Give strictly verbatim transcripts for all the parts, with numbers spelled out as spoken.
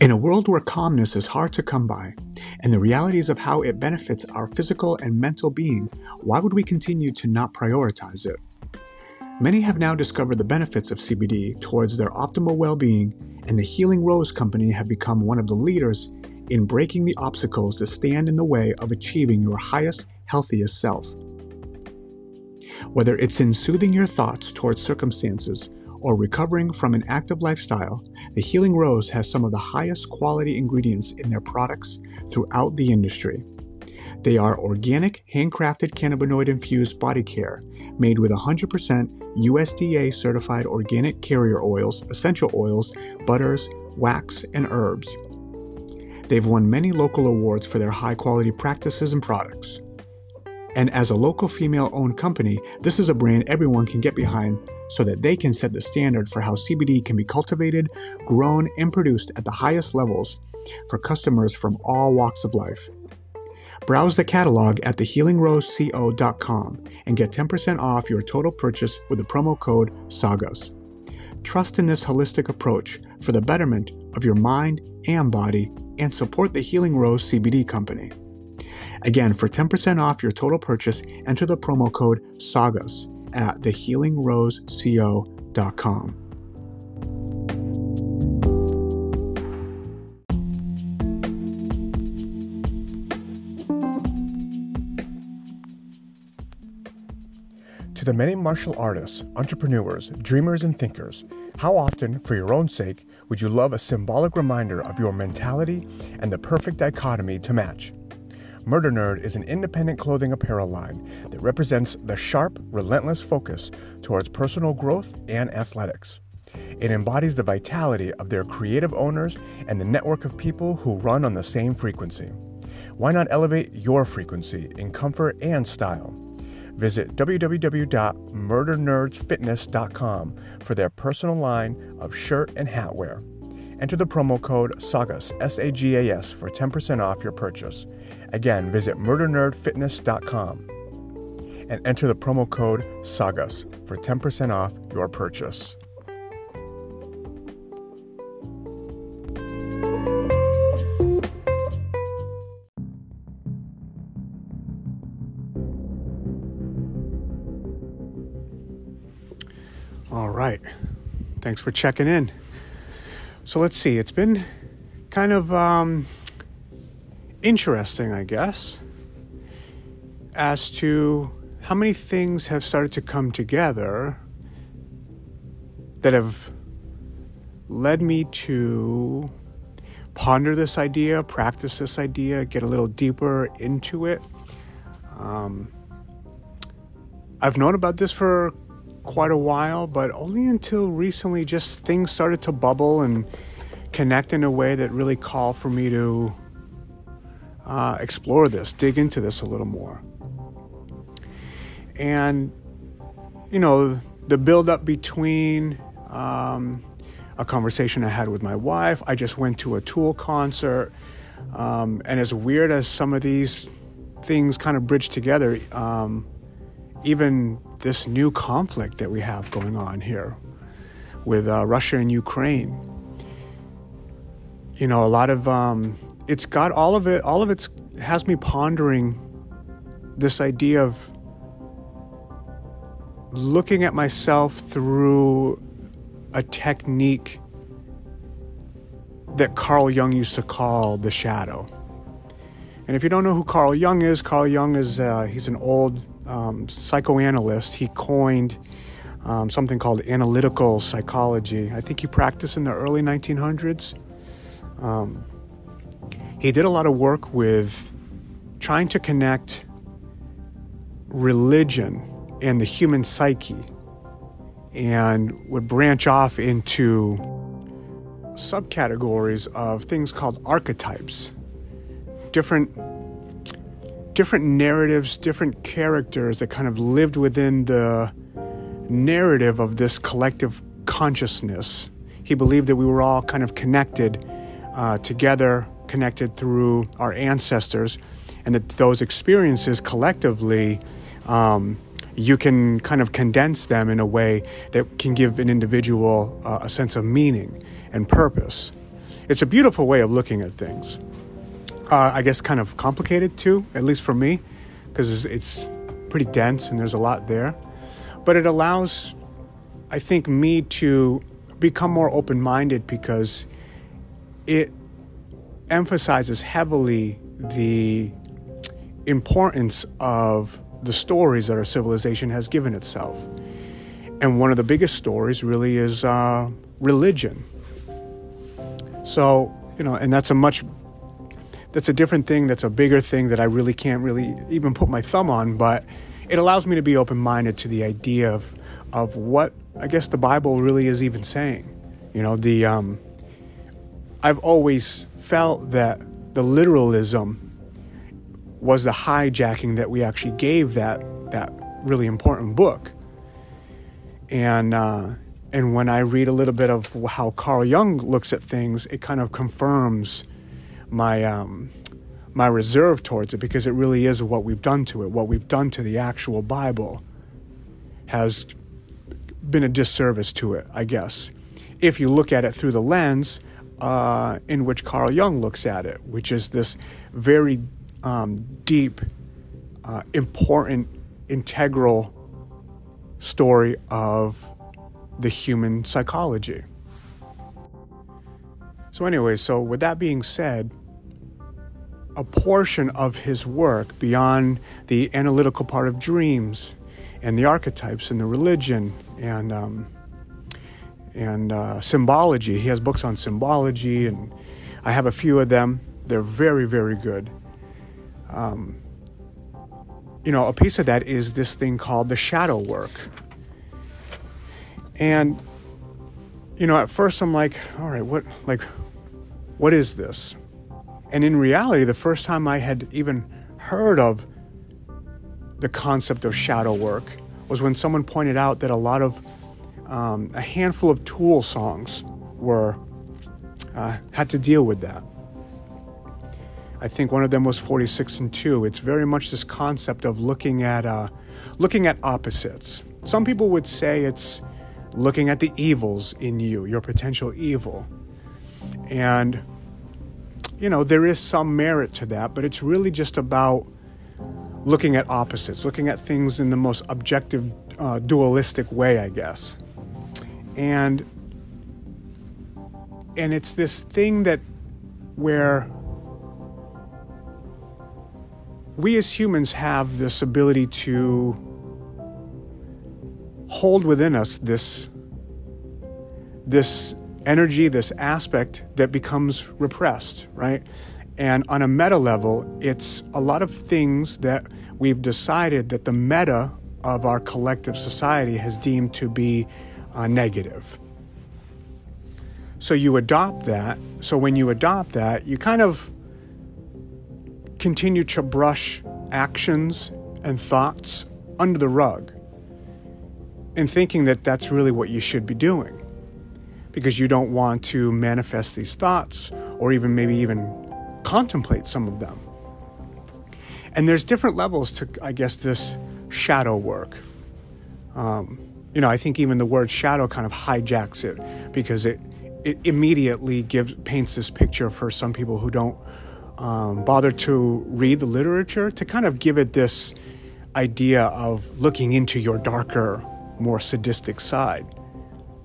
In a world where calmness is hard to come by, and the realities of how it benefits our physical and mental being, why would we continue to not prioritize it? Many have now discovered the benefits of C B D towards their optimal well-being, and the Healing Rose Company have become one of the leaders in breaking the obstacles that stand in the way of achieving your highest, healthiest self. Whether it's in soothing your thoughts towards circumstances or recovering from an active lifestyle, the Healing Rose has some of the highest quality ingredients in their products throughout the industry. They are organic, handcrafted cannabinoid-infused body care made with one hundred percent U S D A-certified organic carrier oils, essential oils, butters, wax, and herbs. They've won many local awards for their high-quality practices and products. And as a local female-owned company, this is a brand everyone can get behind so that they can set the standard for how C B D can be cultivated, grown, and produced at the highest levels for customers from all walks of life. Browse the catalog at the healing rose co dot com and get ten percent off your total purchase with the promo code SAGAS. Trust in this holistic approach for the betterment of your mind and body, and support the Healing Rose C B D Company. Again, for ten percent off your total purchase, enter the promo code SAGAS at the healing rose co dot com. To the many martial artists, entrepreneurs, dreamers, and thinkers, how often, for your own sake, would you love a symbolic reminder of your mentality and the perfect dichotomy to match? Murder Nerd is an independent clothing apparel line that represents the sharp, relentless focus towards personal growth and athletics. It embodies the vitality of their creative owners and the network of people who run on the same frequency. Why not elevate your frequency in comfort and style? Visit w w w dot murder nerds fitness dot com for their personal line of shirt and hat wear. Enter the promo code SAGAS, S A G A S, for ten percent off your purchase. Again, visit murder nerd fitness dot com and enter the promo code SAGAS for ten percent off your purchase. All right, thanks for checking in. So let's see, it's been kind of um, interesting, I guess, as to how many things have started to come together that have led me to ponder this idea, practice this idea, get a little deeper into it. Um, I've known about this for quite a while, but only until recently just things started to bubble and connect in a way that really called for me to uh, explore this, dig into this a little more. And, you know, the build-up between um, a conversation I had with my wife, I just went to a Tool concert, um, and as weird as some of these things kind of bridge together, um, even this new conflict that we have going on here with uh, Russia and Ukraine. You know, a lot of, um, it's got all of it, all of it's has me pondering this idea of looking at myself through a technique that Carl Jung used to call the shadow. And if you don't know who Carl Jung is, Carl Jung is, uh, he's an old Um, psychoanalyst. He coined um, something called analytical psychology. I think he practiced in the early nineteen hundreds. Um, he did a lot of work with trying to connect religion and the human psyche, and would branch off into subcategories of things called archetypes, different different narratives, different characters that kind of lived within the narrative of this collective consciousness. He believed that we were all kind of connected uh, together, connected through our ancestors, and that those experiences collectively, um, you can kind of condense them in a way that can give an individual uh, a sense of meaning and purpose. It's a beautiful way of looking at things. Uh, I guess kind of complicated too, at least for me, because it's pretty dense and there's a lot there. But it allows, I think, me to become more open-minded because it emphasizes heavily the importance of the stories that our civilization has given itself. And one of the biggest stories really is uh, religion. So, you know, and that's a much... That's a different thing, that's a bigger thing that I really can't really even put my thumb on, but it allows me to be open-minded to the idea of of what, I guess, the Bible really is even saying. You know, the um, I've always felt that the literalism was the hijacking that we actually gave that that really important book. And, uh, and when I read a little bit of how Carl Jung looks at things, it kind of confirms my um, my reserve towards it, because it really is what we've done to it. What we've done to the actual Bible has been a disservice to it, I guess, if you look at it through the lens uh, in which Carl Jung looks at it, which is this very um, deep, uh, important, integral story of the human psychology. So anyway, so with that being said, a portion of his work beyond the analytical part of dreams and the archetypes and the religion and um, and uh, symbology. He has books on symbology, and I have a few of them. They're very, very good. Um, you know, a piece of that is this thing called the shadow work. And, you know, at first I'm like, all right, what, like... what is this? And in reality, the first time I had even heard of the concept of shadow work was when someone pointed out that a lot of, um, a handful of Tool songs were, uh, had to deal with that. I think one of them was forty-six and two. It's very much this concept of looking at, uh, looking at opposites. Some people would say it's looking at the evils in you, your potential evil. And, you know, there is some merit to that, but it's really just about looking at opposites, looking at things in the most objective, uh, dualistic way, I guess. And and it's this thing that where we as humans have this ability to hold within us this this. energy, this aspect that becomes repressed, right? And on a meta level, it's a lot of things that we've decided that the meta of our collective society has deemed to be uh, negative. So you adopt that. So when you adopt that, you kind of continue to brush actions and thoughts under the rug and thinking that that's really what you should be doing, because you don't want to manifest these thoughts or even maybe even contemplate some of them. And there's different levels to, I guess, this shadow work. Um, you know, I think even the word shadow kind of hijacks it, because it, it immediately gives paints this picture for some people who don't um, bother to read the literature, to kind of give it this idea of looking into your darker, more sadistic side.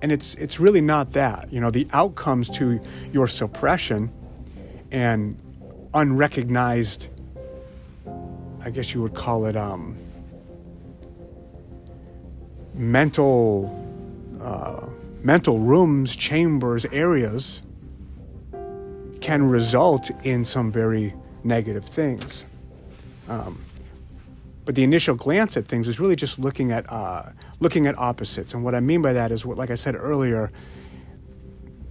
And it's it's really not that. You know, the outcomes to your suppression and unrecognized, I guess you would call it, um, mental uh, mental rooms, chambers, areas, can result in some very negative things. Um, But the initial glance at things is really just looking at uh, looking at opposites. And what I mean by that is, what, like I said earlier,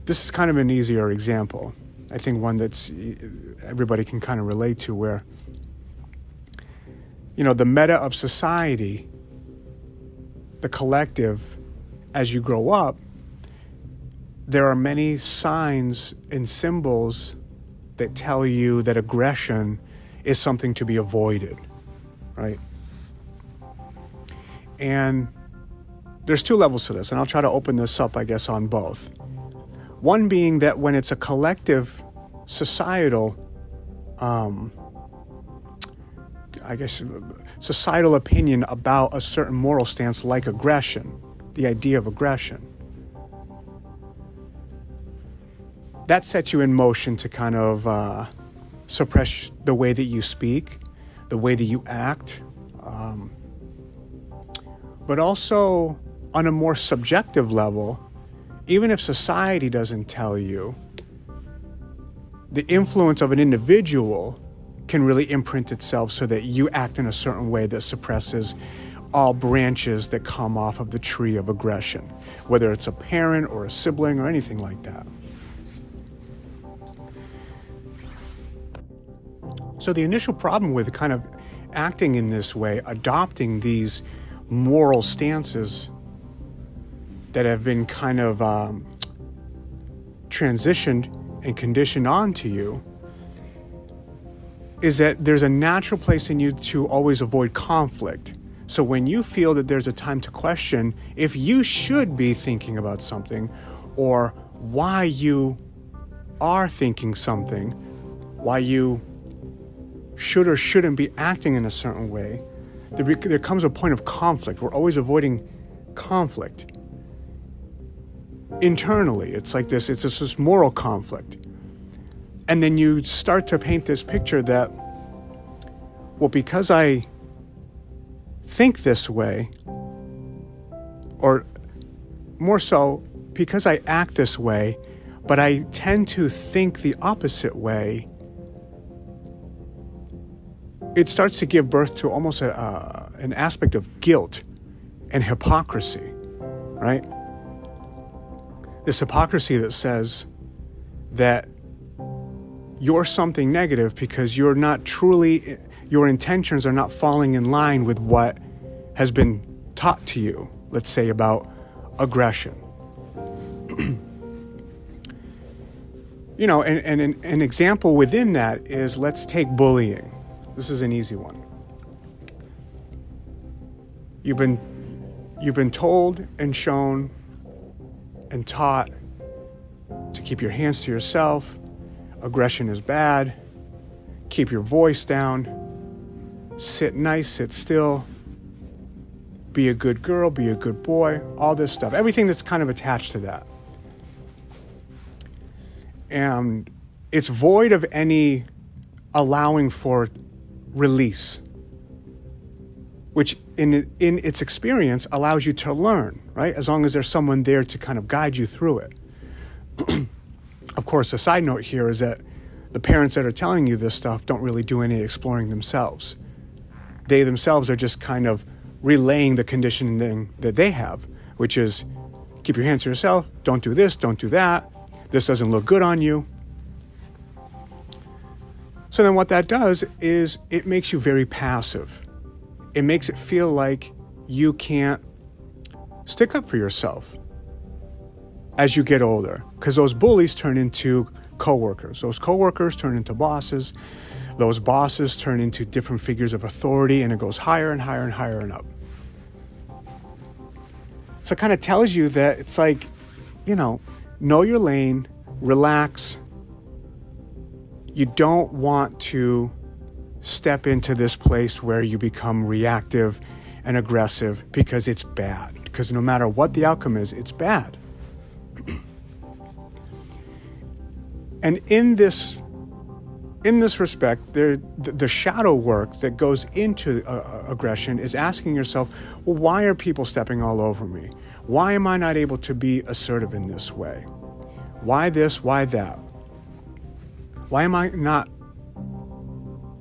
this is kind of an easier example. I think one that's everybody can kind of relate to, where, you know, the meta of society, the collective, as you grow up, there are many signs and symbols that tell you that aggression is something to be avoided, right? And there's two levels to this, and I'll try to open this up, I guess, on both. One being that when it's a collective societal, um, I guess, societal opinion about a certain moral stance like aggression, the idea of aggression, that sets you in motion to kind of uh, suppress the way that you speak, the way that you act, um, but also on a more subjective level, even if society doesn't tell you, the influence of an individual can really imprint itself so that you act in a certain way that suppresses all branches that come off of the tree of aggression, whether it's a parent or a sibling or anything like that. So the initial problem with kind of acting in this way, adopting these moral stances that have been kind of um, transitioned and conditioned onto you, is that there's a natural place in you to always avoid conflict. So when you feel that there's a time to question if you should be thinking about something or why you are thinking something, why you should or shouldn't be acting in a certain way, there, be, there comes a point of conflict. We're always avoiding conflict. Internally, it's like this, it's just this moral conflict. And then you start to paint this picture that, well, because I think this way, or more so, because I act this way, but I tend to think the opposite way, it starts to give birth to almost a, uh, an aspect of guilt and hypocrisy, right? This hypocrisy that says that you're something negative because you're not truly, your intentions are not falling in line with what has been taught to you, let's say about aggression. You know, and, and an, an example within that is, let's take bullying. This is an easy one. You've been, you've been told and shown and taught to keep your hands to yourself. Aggression is bad. Keep your voice down. Sit nice, sit still. Be a good girl, be a good boy. All this stuff. Everything that's kind of attached to that. And it's void of any allowing for release, which in in its experience allows you to learn, right? As long as there's someone there to kind of guide you through it. Of course, a side note here is that the parents that are telling you this stuff don't really do any exploring themselves. They themselves are just kind of relaying the conditioning that they have, which is keep your hands to yourself, don't do this, don't do that, this doesn't look good on you. So then what that does is it makes you very passive. It makes it feel like you can't stick up for yourself as you get older, because those bullies turn into coworkers. Those coworkers turn into bosses. Those bosses turn into different figures of authority, and it goes higher and higher and higher and up. So it kind of tells you that it's like, you know, know your lane, relax. You don't want to step into this place where you become reactive and aggressive because it's bad. Because no matter what the outcome is, it's bad. And in this, in this respect, there, the, the shadow work that goes into uh, aggression is asking yourself, well, why are people stepping all over me? Why am I not able to be assertive in this way? Why this? Why that? Why am I not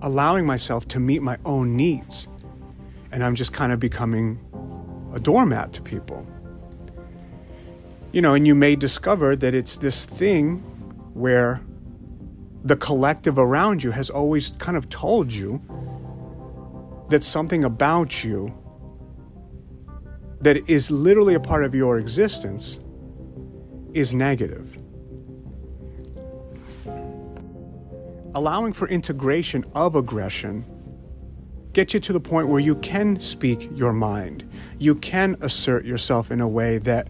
allowing myself to meet my own needs? And I'm just kind of becoming a doormat to people. You know, and you may discover that it's this thing where the collective around you has always kind of told you that something about you that is literally a part of your existence is negative. Allowing for integration of aggression gets you to the point where you can speak your mind. You can assert yourself in a way that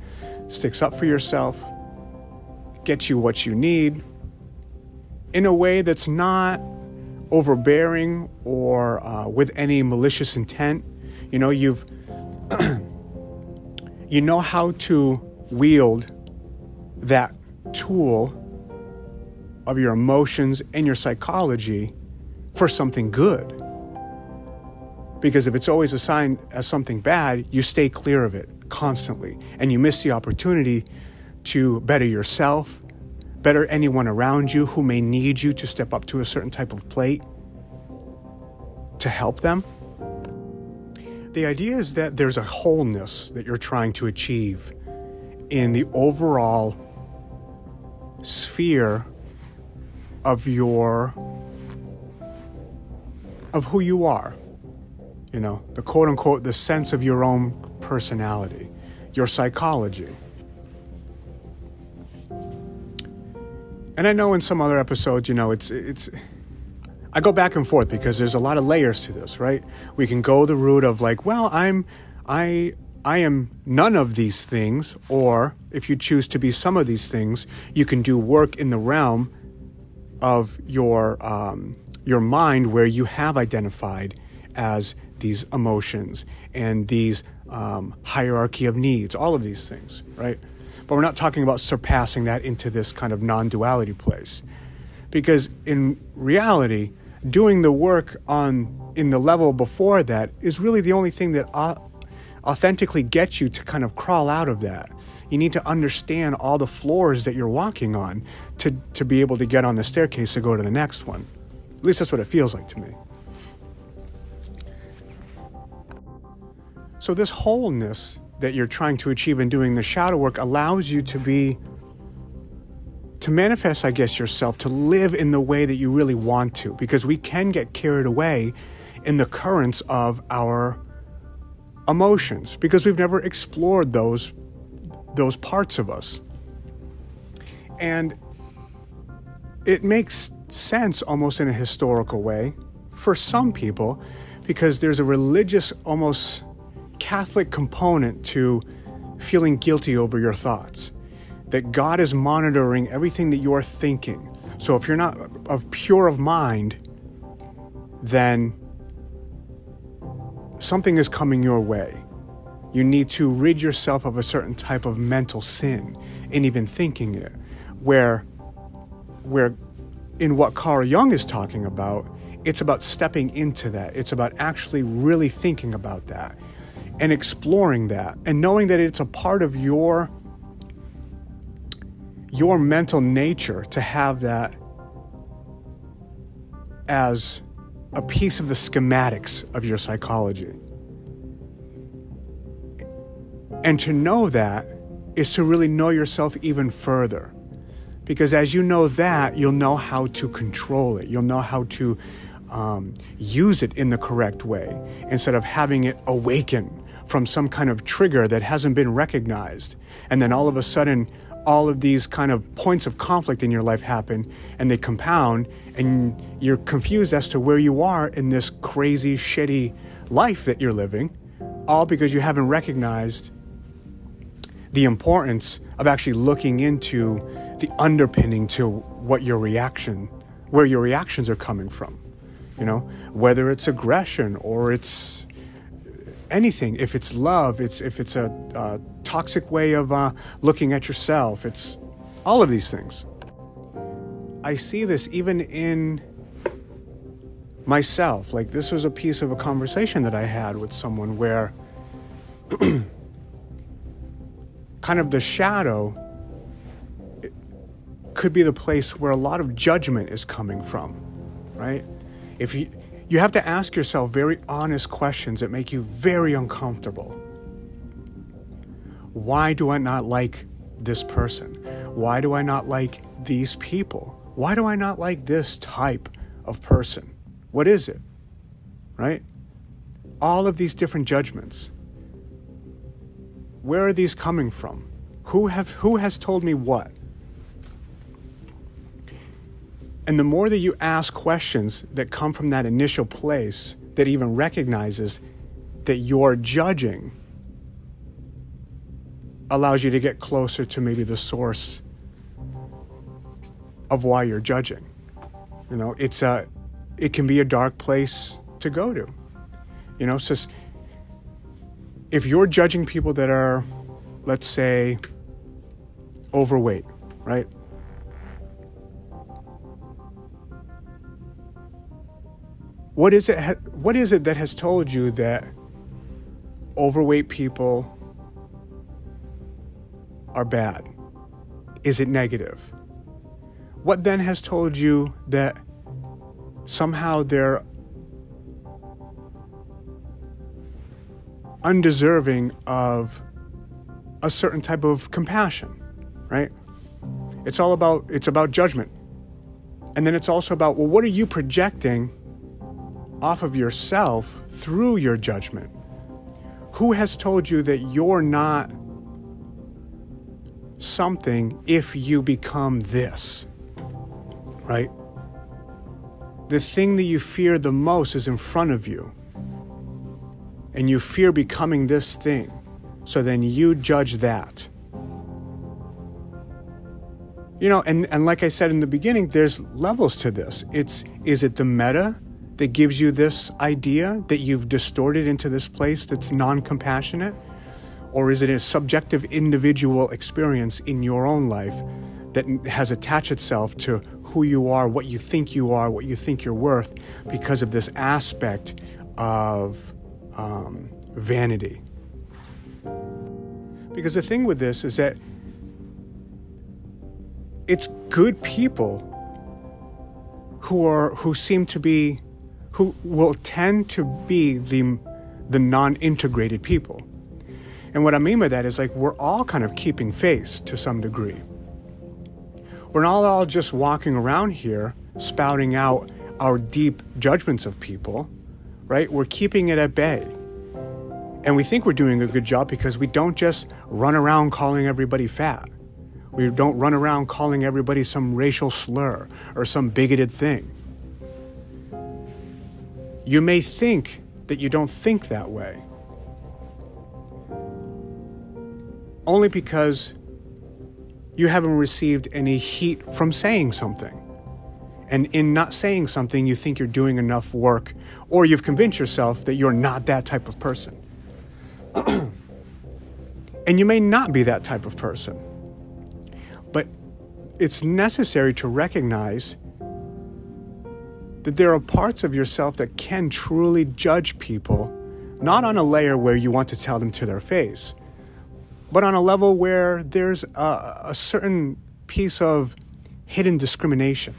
sticks up for yourself, get you what you need in a way that's not overbearing or uh, with any malicious intent. You know, you've you know how to wield that tool of your emotions and your psychology for something good. Because if it's always assigned as something bad, you stay clear of it constantly, and you miss the opportunity to better yourself, better anyone around you who may need you to step up to a certain type of plate to help them. The idea is that there's a wholeness that you're trying to achieve in the overall sphere of your, of who you are. You know, the quote unquote, the sense of your own personality, your psychology. And I know in some other episodes, you know, it's, it's, I go back and forth because there's a lot of layers to this, right? We can go the route of like, well, I'm, I, I am none of these things, or if you choose to be some of these things, you can do work in the realm of your, um, your mind where you have identified as these emotions and these um, hierarchy of needs, all of these things, right? But we're not talking about surpassing that into this kind of non-duality place. Because in reality, doing the work on in the level before that is really the only thing that uh, authentically gets you to kind of crawl out of that. You need to understand all the floors that you're walking on to, to be able to get on the staircase to go to the next one. At least that's what it feels like to me. So this wholeness that you're trying to achieve in doing the shadow work allows you to be, to manifest, I guess, yourself, to live in the way that you really want to, because we can get carried away in the currents of our emotions because we've never explored those, those parts of us. And it makes sense almost in a historical way for some people, because there's a religious, almost Catholic component to feeling guilty over your thoughts, that God is monitoring everything that you're thinking. So if you're not of pure of mind, then something is coming your way. You need to rid yourself of a certain type of mental sin in even thinking it, where, where in what Carl Jung is talking about, it's about stepping into that. It's about actually really thinking about that and exploring that and knowing that it's a part of your your mental nature to have that as a piece of the schematics of your psychology. And to know that is to really know yourself even further, because as you know that, you'll know how to control it. You'll know how to um, use it in the correct way instead of having it awaken from some kind of trigger that hasn't been recognized. And then all of a sudden, all of these kind of points of conflict in your life happen and they compound, and you're confused as to where you are in this crazy, shitty life that you're living, all because you haven't recognized the importance of actually looking into the underpinning to what your reaction, where your reactions are coming from. You know, whether it's aggression or it's anything, if it's love, it's if it's a uh, toxic way of uh, looking at yourself, it's all of these things. I see this even in myself. Like, this was a piece of a conversation that I had with someone where kind of the shadow could be the place where a lot of judgment is coming from, right? If you You have to ask yourself very honest questions that make you very uncomfortable. Why do I not like this person? Why do I not like these people? Why do I not like this type of person? What is it? Right? All of these different judgments. Where are these coming from? Who have who has told me what? And the more that you ask questions that come from that initial place that even recognizes that you're judging, allows you to get closer to maybe the source of why you're judging. You know, it's a, it can be a dark place to go to. You know, so if you're judging people that are, let's say, overweight, right? What is it? What is it that has told you that overweight people are bad? Is it negative? What then has told you that somehow they're undeserving of a certain type of compassion, right? It's all about, it's about judgment. And then it's also about, well, what are you projecting off of yourself through your judgment? Who has told you that you're not something if you become this, right? The thing that you fear the most is in front of you, and you fear becoming this thing. So then you judge that. You know, and, and like I said in the beginning, there's levels to this. It's, is it the meta that gives you this idea that you've distorted into this place that's non-compassionate? Or is it a subjective individual experience in your own life that has attached itself to who you are, what you think you are, what you think you're worth, because of this aspect of um, vanity? Because the thing with this is that it's good people who are who seem to be, who will tend to be the the non-integrated people. And what I mean by that is, like, we're all kind of keeping face to some degree. We're not all just walking around here spouting out our deep judgments of people, right? We're keeping it at bay. And we think we're doing a good job because we don't just run around calling everybody fat. We don't run around calling everybody some racial slur or some bigoted thing. You may think that you don't think that way, only because you haven't received any heat from saying something. And in not saying something, you think you're doing enough work, or you've convinced yourself that you're not that type of person. And you may not be that type of person, but it's necessary to recognize that there are parts of yourself that can truly judge people, not on a layer where you want to tell them to their face, but on a level where there's a, a certain piece of hidden discrimination.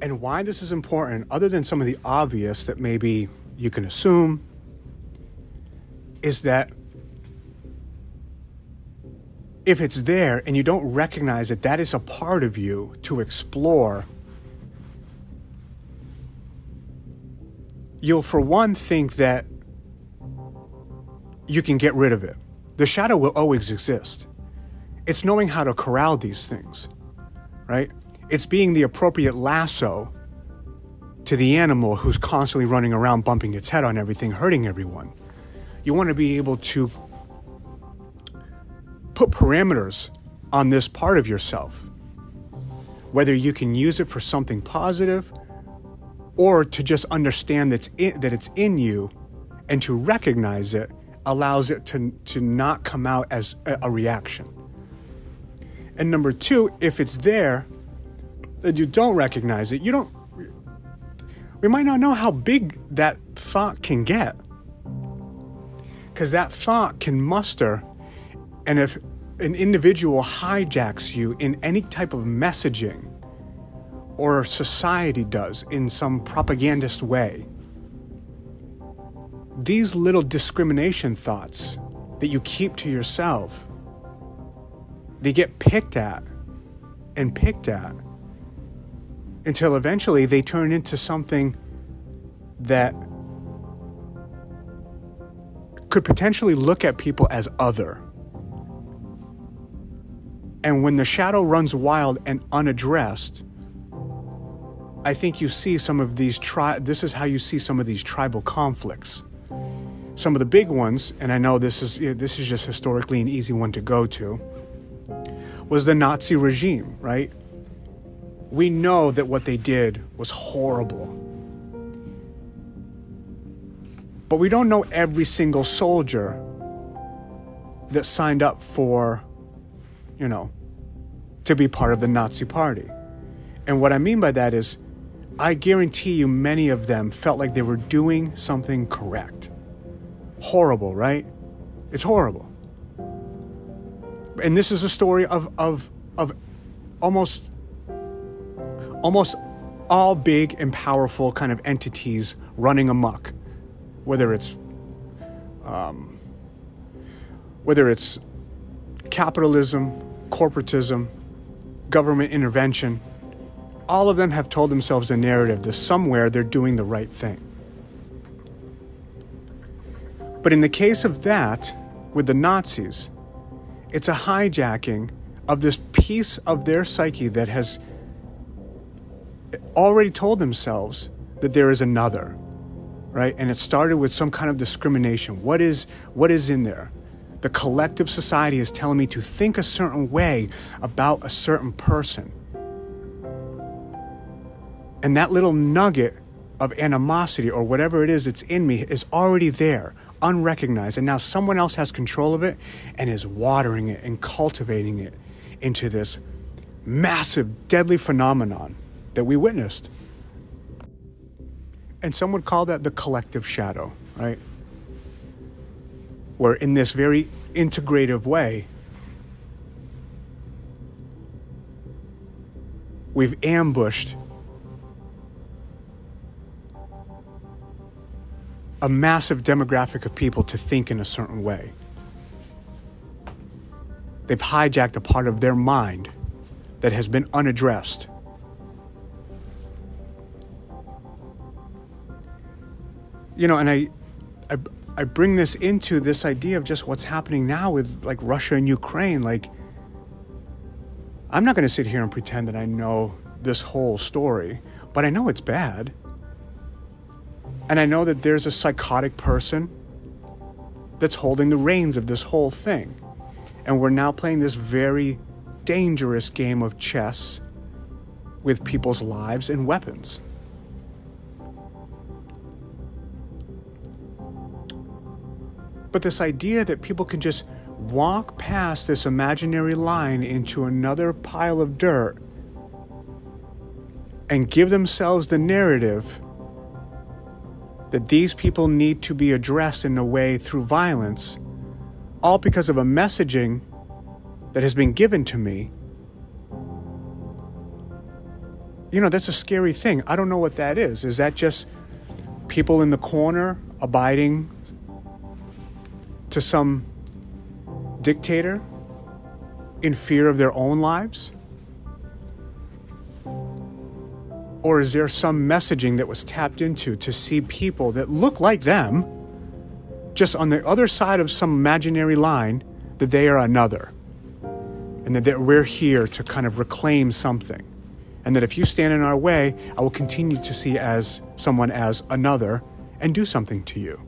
And why this is important, other than some of the obvious that maybe you can assume, is that if it's there and you don't recognize that that is a part of you to explore, you'll, for one, think that you can get rid of it. The shadow will always exist. It's knowing how to corral these things, right? It's being the appropriate lasso to the animal who's constantly running around, bumping its head on everything, hurting everyone. You want to be able to put parameters on this part of yourself, whether you can use it for something positive or to just understand that's in, that it's in you, and to recognize it allows it to, to not come out as a, a reaction. And number two, if it's there that you don't recognize it, you don't, we might not know how big that thought can get, because that thought can muster. And if an individual hijacks you in any type of messaging, or society does in some propagandist way, these little discrimination thoughts that you keep to yourself, they get picked at and picked at until eventually they turn into something that could potentially look at people as other. And when the shadow runs wild and unaddressed, I think you see some of these tri- this is how you see some of these tribal conflicts. Some of the big ones, and I know this is this is just historically an easy one to go to, was the Nazi regime, right? We know that what they did was horrible. But we don't know every single soldier that signed up for, you know, to be part of the Nazi party. And what I mean by that is, I guarantee you many of them felt like they were doing something correct. Horrible, right? It's horrible. And this is a story of of of almost almost all big and powerful kind of entities running amok, whether it's um, whether it's capitalism, corporatism, government intervention. All of them have told themselves a narrative that somewhere they're doing the right thing. But in the case of that, with the Nazis, it's a hijacking of this piece of their psyche that has already told themselves that there is another, right? And it started with some kind of discrimination. What is, what is in there? The collective society is telling me to think a certain way about a certain person. And that little nugget of animosity or whatever it is that's in me is already there, unrecognized. And now someone else has control of it and is watering it and cultivating it into this massive, deadly phenomenon that we witnessed. And some would call that the collective shadow, right? Where in this very integrative way, we've ambushed a massive demographic of people to think in a certain way. They've hijacked a part of their mind that has been unaddressed. You know, and I, I, I bring this into this idea of just what's happening now with like Russia and Ukraine. Like, I'm not going to sit here and pretend that I know this whole story, but I know it's bad. And I know that there's a psychotic person that's holding the reins of this whole thing. And we're now playing this very dangerous game of chess with people's lives and weapons. But this idea that people can just walk past this imaginary line into another pile of dirt and give themselves the narrative that these people need to be addressed in a way through violence, all because of a messaging that has been given to me. You know, that's a scary thing. I don't know what that is. Is that just people in the corner abiding to some dictator in fear of their own lives? Or is there some messaging that was tapped into to see people that look like them just on the other side of some imaginary line that they are another and that we're here to kind of reclaim something? And that if you stand in our way, I will continue to see as someone as another and do something to you.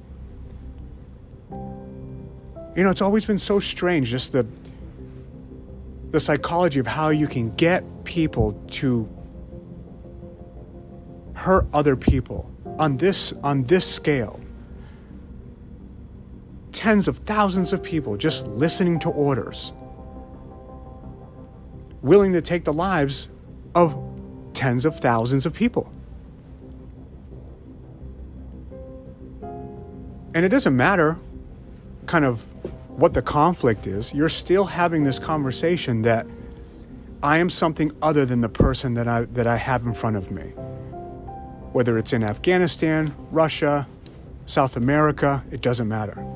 You know, it's always been so strange, just the, the psychology of how you can get people to hurt other people on this on this scale. Tens of thousands of people just listening to orders, willing to take the lives of tens of thousands of people. And it doesn't matter kind of what the conflict is. You're still having this conversation that I am something other than the person that I that I have in front of me. Whether it's in Afghanistan, Russia, South America, it doesn't matter.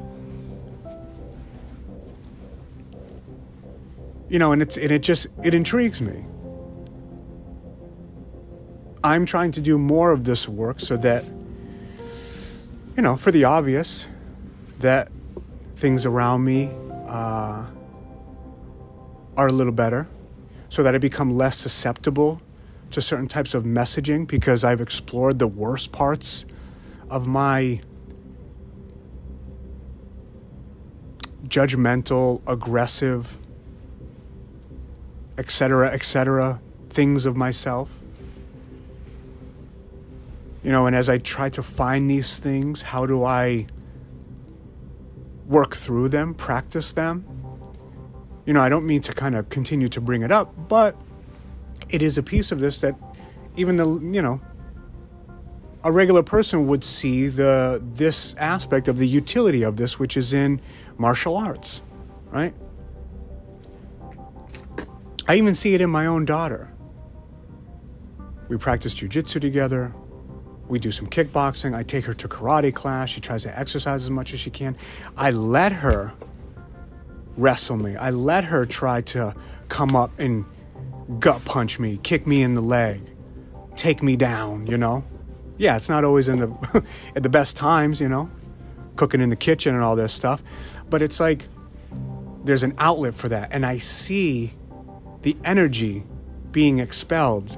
You know, and, it's, and it just, it intrigues me. I'm trying to do more of this work so that, you know, for the obvious, that things around me uh, are a little better, so that I become less susceptible to certain types of messaging, because I've explored the worst parts of my judgmental, aggressive, et cetera, et cetera things of myself. You know, and as I try to find these things, how do I work through them, practice them? You know, I don't mean to kind of continue to bring it up, but it is a piece of this that even the, you know, a regular person would see the this aspect of the utility of this, which is in martial arts, right? I even see it in my own daughter. We practice jiu-jitsu together. We do some kickboxing. I take her to karate class. She tries to exercise as much as she can. I let her wrestle me. I let her try to come up and gut punch me, kick me in the leg, take me down, you know? Yeah, it's not always in the at the best times, you know, cooking in the kitchen and all this stuff. But it's like there's an outlet for that. And I see the energy being expelled,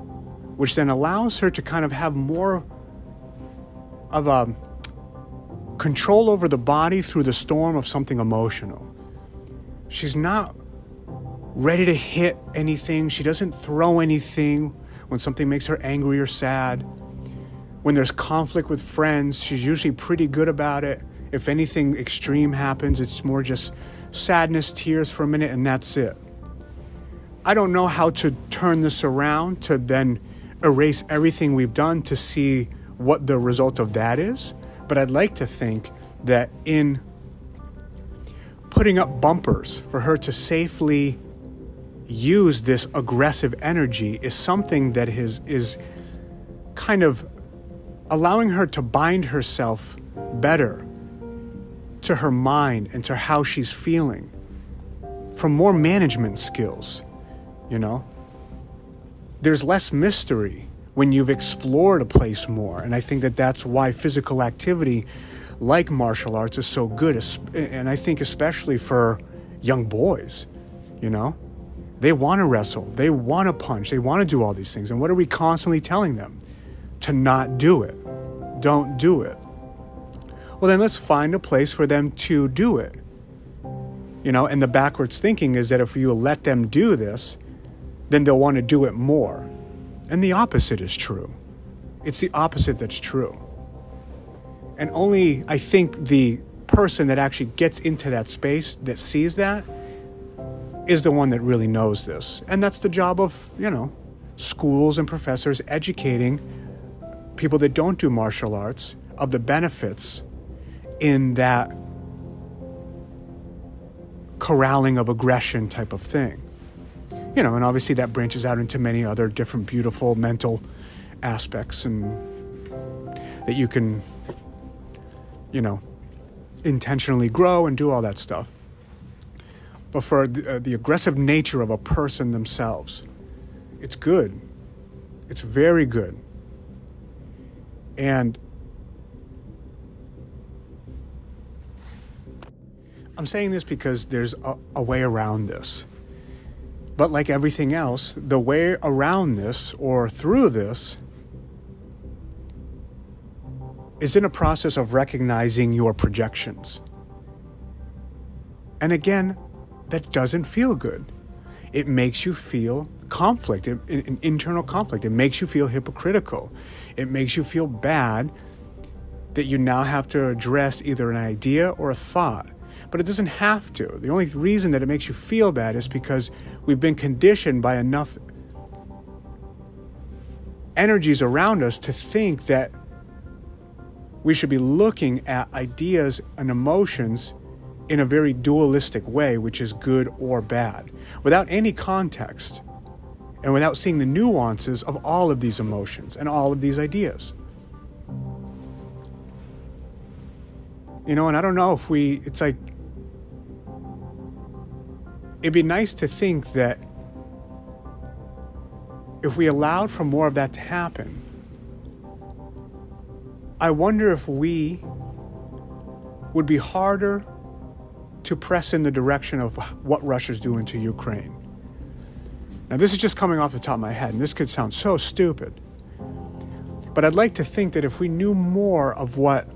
which then allows her to kind of have more of a control over the body through the storm of something emotional. She's not ready to hit anything. She doesn't throw anything when something makes her angry or sad. When there's conflict with friends, she's usually pretty good about it. If anything extreme happens, it's more just sadness, tears for a minute, and that's it. I don't know how to turn this around to then erase everything we've done to see what the result of that is, but I'd like to think that in putting up bumpers for her to safely use this aggressive energy is something that is, is kind of allowing her to bind herself better to her mind and to how she's feeling for more management skills, you know? There's less mystery when you've explored a place more. And I think that that's why physical activity like martial arts is so good. And I think especially for young boys, you know? They want to wrestle. They want to punch. They want to do all these things. And what are we constantly telling them? To not do it. Don't do it. Well, then let's find a place for them to do it. You know, and the backwards thinking is that if you let them do this, then they'll want to do it more. And the opposite is true. It's the opposite that's true. And only, I think, the person that actually gets into that space, that sees that, is the one that really knows this. And that's the job of, you know, schools and professors educating people that don't do martial arts of the benefits in that corralling of aggression type of thing. You know, and obviously that branches out into many other different beautiful mental aspects and that you can, you know, intentionally grow and do all that stuff. But for the, uh, the aggressive nature of a person themselves, it's good. It's very good. And I'm saying this because there's a, a way around this. But like everything else, the way around this or through this is in a process of recognizing your projections. And again, that doesn't feel good. It makes you feel conflict, an internal conflict. It makes you feel hypocritical. It makes you feel bad that you now have to address either an idea or a thought. But it doesn't have to. The only reason that it makes you feel bad is because we've been conditioned by enough energies around us to think that we should be looking at ideas and emotions in a very dualistic way, which is good or bad, without any context and without seeing the nuances of all of these emotions and all of these ideas. You know, and I don't know if we, it's like, it'd be nice to think that if we allowed for more of that to happen, I wonder if we would be harder to press in the direction of what Russia's doing to Ukraine. Now, this is just coming off the top of my head, and this could sound so stupid, but I'd like to think that if we knew more of what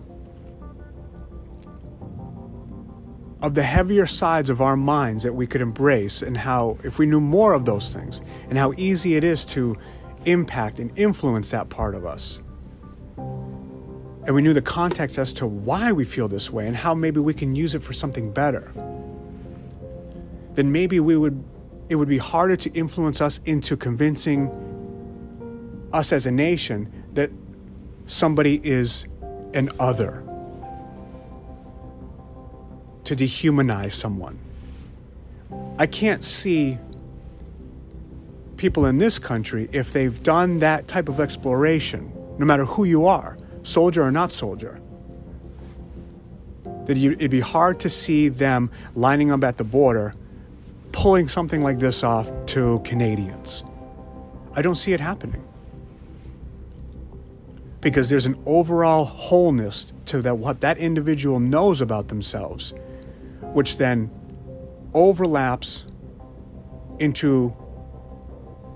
of the heavier sides of our minds that we could embrace, and how, if we knew more of those things, and how easy it is to impact and influence that part of us. And we knew the context as to why we feel this way and how maybe we can use it for something better. Then maybe we would, it would be harder to influence us into convincing us as a nation that somebody is an other, to dehumanize someone. I can't see people in this country, if they've done that type of exploration, no matter who you are, soldier or not soldier, that you, it'd be hard to see them lining up at the border, pulling something like this off to Canadians. I don't see it happening. Because there's an overall wholeness to that, what that individual knows about themselves, which then overlaps into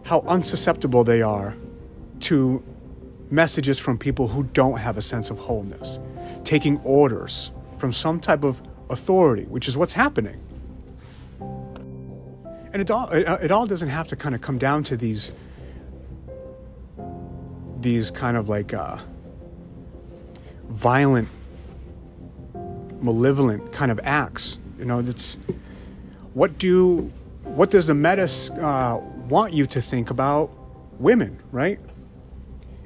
how unsusceptible they are to messages from people who don't have a sense of wholeness, taking orders from some type of authority, which is what's happening. And it all, it, it all doesn't have to kind of come down to these these kind of like uh, violent, malevolent kind of acts. You know, that's what do what does the meta uh, want you to think about women, right?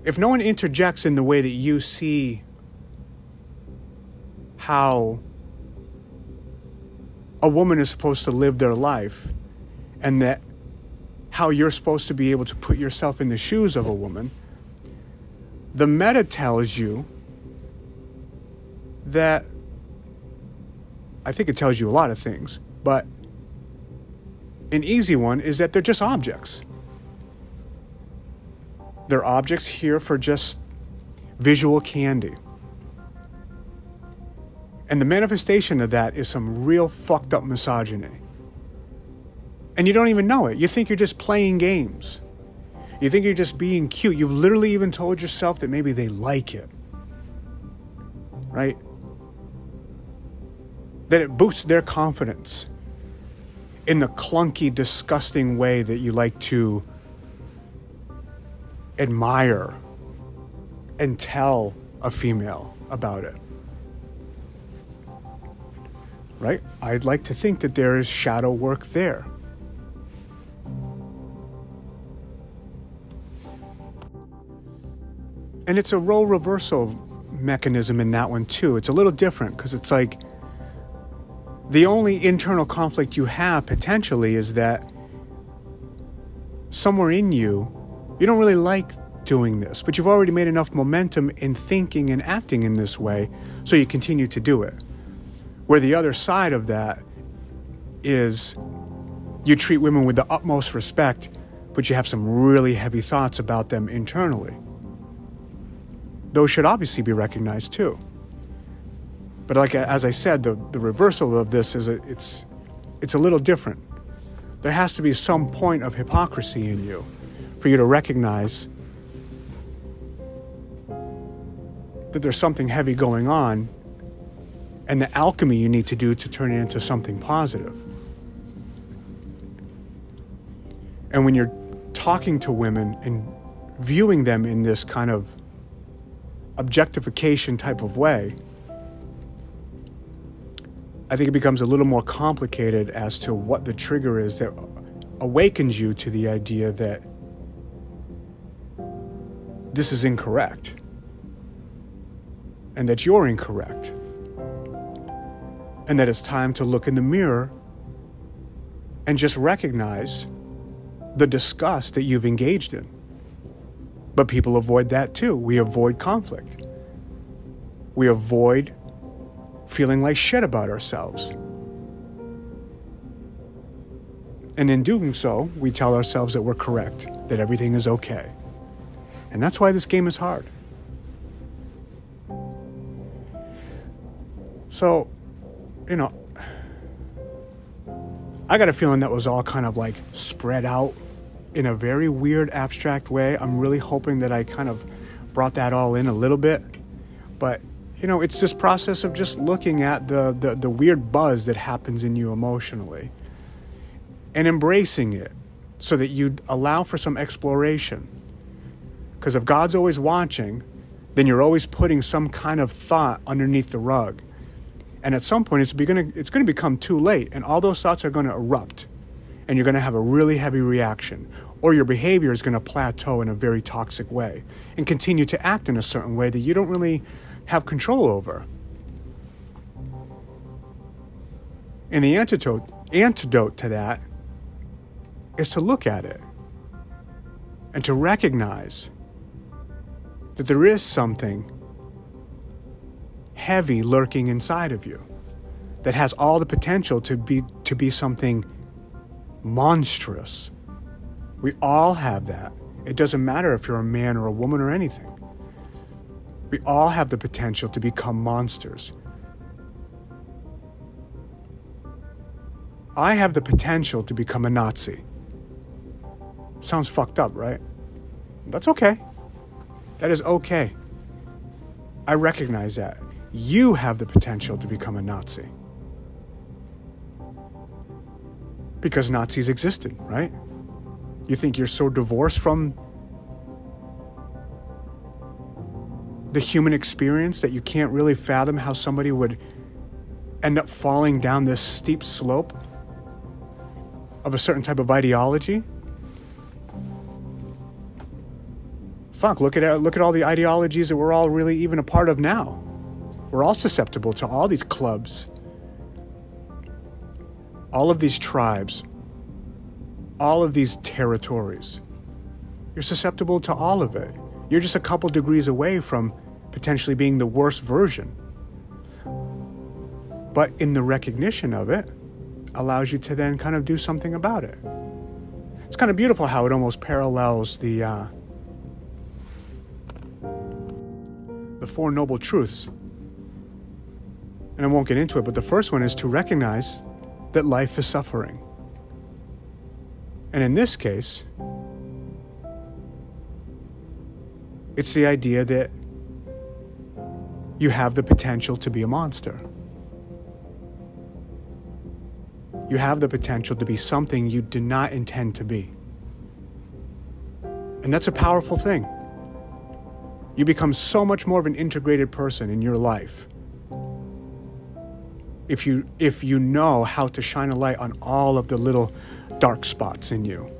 If no one interjects in the way that you see how a woman is supposed to live their life, and that how you're supposed to be able to put yourself in the shoes of a woman, the meta tells you that, I think it tells you a lot of things, but an easy one is that they're just objects. They're objects here for just visual candy. And the manifestation of that is some real fucked up misogyny. And you don't even know it. You think you're just playing games. You think you're just being cute. You've literally even told yourself that maybe they like it, right? That it boosts their confidence in the clunky, disgusting way that you like to admire and tell a female about it, right? I'd like to think that there is shadow work there. And it's a role reversal mechanism in that one too. It's a little different because it's like the only internal conflict you have potentially is that somewhere in you, you don't really like doing this, but you've already made enough momentum in thinking and acting in this way, so you continue to do it. Where the other side of that is you treat women with the utmost respect, but you have some really heavy thoughts about them internally. Those should obviously be recognized too. But like as I said, the, the reversal of this is a, it's, it's a little different. There has to be some point of hypocrisy in you for you to recognize that there's something heavy going on, and the alchemy you need to do to turn it into something positive. And when you're talking to women and viewing them in this kind of objectification type of way, I think it becomes a little more complicated as to what the trigger is that awakens you to the idea that this is incorrect, and that you're incorrect, and that it's time to look in the mirror and just recognize the disgust that you've engaged in. But people avoid that too. We avoid conflict. We avoid feeling like shit about ourselves. And in doing so, we tell ourselves that we're correct, that everything is okay. And that's why this game is hard. So, you know, I got a feeling that was all kind of like spread out in a very weird, abstract way. I'm really hoping that I kind of brought that all in a little bit. But you know, it's this process of just looking at the, the, the weird buzz that happens in you emotionally and embracing it so that you allow for some exploration. Because if God's always watching, then you're always putting some kind of thought underneath the rug. And at some point, it's going to it's going to become too late, and all those thoughts are going to erupt, and you're going to have a really heavy reaction, or your behavior is going to plateau in a very toxic way and continue to act in a certain way that you don't really have control over. And the antidote, antidote to that is to look at it and to recognize that there is something heavy lurking inside of you that has all the potential to be to be something monstrous. We all have that. It doesn't matter if you're a man or a woman or anything. We all have the potential to become monsters. I have the potential to become a Nazi. Sounds fucked up, right? That's okay. That is okay. I recognize that. You have the potential to become a Nazi. Because Nazis existed, right? You think you're so divorced from the human experience that you can't really fathom how somebody would end up falling down this steep slope of a certain type of ideology? Fuck, look at look at all the ideologies that we're all really even a part of now. We're all susceptible to all these clubs, all of these tribes, all of these territories. You're susceptible to all of it. You're just a couple degrees away from potentially being the worst version. But in the recognition of it, allows you to then kind of do something about it. It's kind of beautiful how it almost parallels the... Uh, the Four Noble Truths. And I won't get into it, but the first one is to recognize that life is suffering. And in this case, it's the idea that you have the potential to be a monster. You have the potential to be something you did not intend to be. And that's a powerful thing. You become so much more of an integrated person in your life if you if you know how to shine a light on all of the little dark spots in you,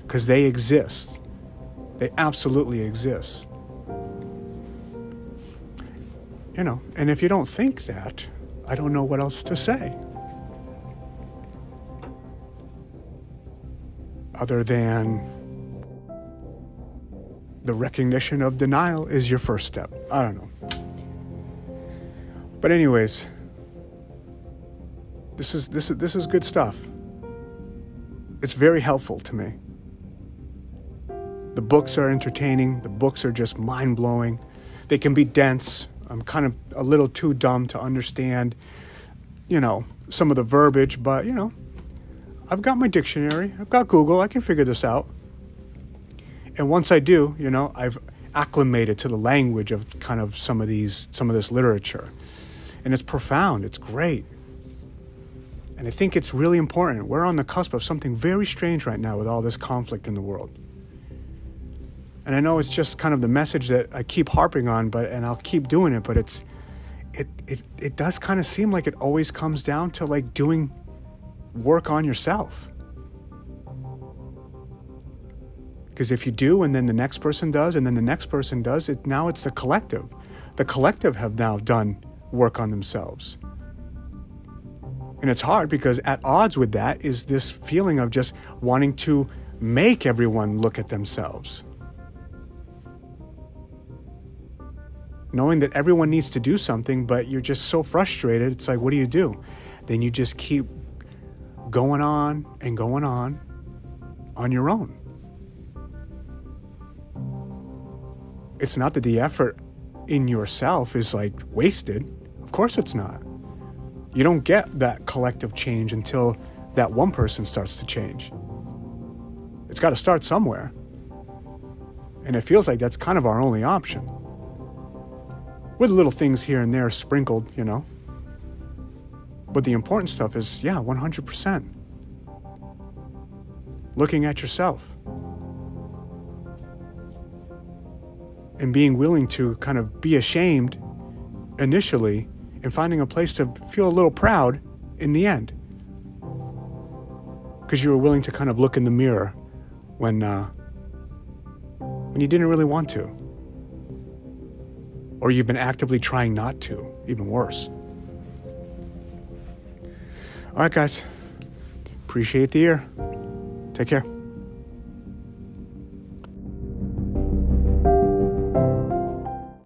because they exist. They absolutely exist. You know, and if you don't think that, I don't know what else to say other than the recognition of denial is your first step. I don't know. But anyways, this is this is this is good stuff. It's very helpful to me. The books are entertaining, the books are just mind-blowing. They can be dense. I'm kind of a little too dumb to understand, you know, some of the verbiage, but you know, I've got my dictionary, I've got Google, I can figure this out. And once I do, you know, I've acclimated to the language of kind of some of these, some of this literature. And it's profound. It's great. And I think it's really important. We're on the cusp of something very strange right now with all this conflict in the world. And I know it's just kind of the message that I keep harping on, but, and I'll keep doing it, but it's, it, it, it does kind of seem like it always comes down to like doing work on yourself. Because if you do, and then the next person does, and then the next person does, it, now it's the collective. The collective have now done work on themselves. And it's hard because at odds with that is this feeling of just wanting to make everyone look at themselves. Knowing that everyone needs to do something, but you're just so frustrated, it's like, what do you do? Then you just keep going on and going on on your own. It's not that the effort in yourself is like wasted. Of course it's not. You don't get that collective change until that one person starts to change. It's got to start somewhere. And it feels like that's kind of our only option. with little things here and there sprinkled, you know. But the important stuff is, yeah, one hundred percent. Looking at yourself. And being willing to kind of be ashamed initially and finding a place to feel a little proud in the end. Because you were willing to kind of look in the mirror when, uh, when you didn't really want to. Or you've been actively trying not to, even worse. All right, guys. Appreciate the year. Take care.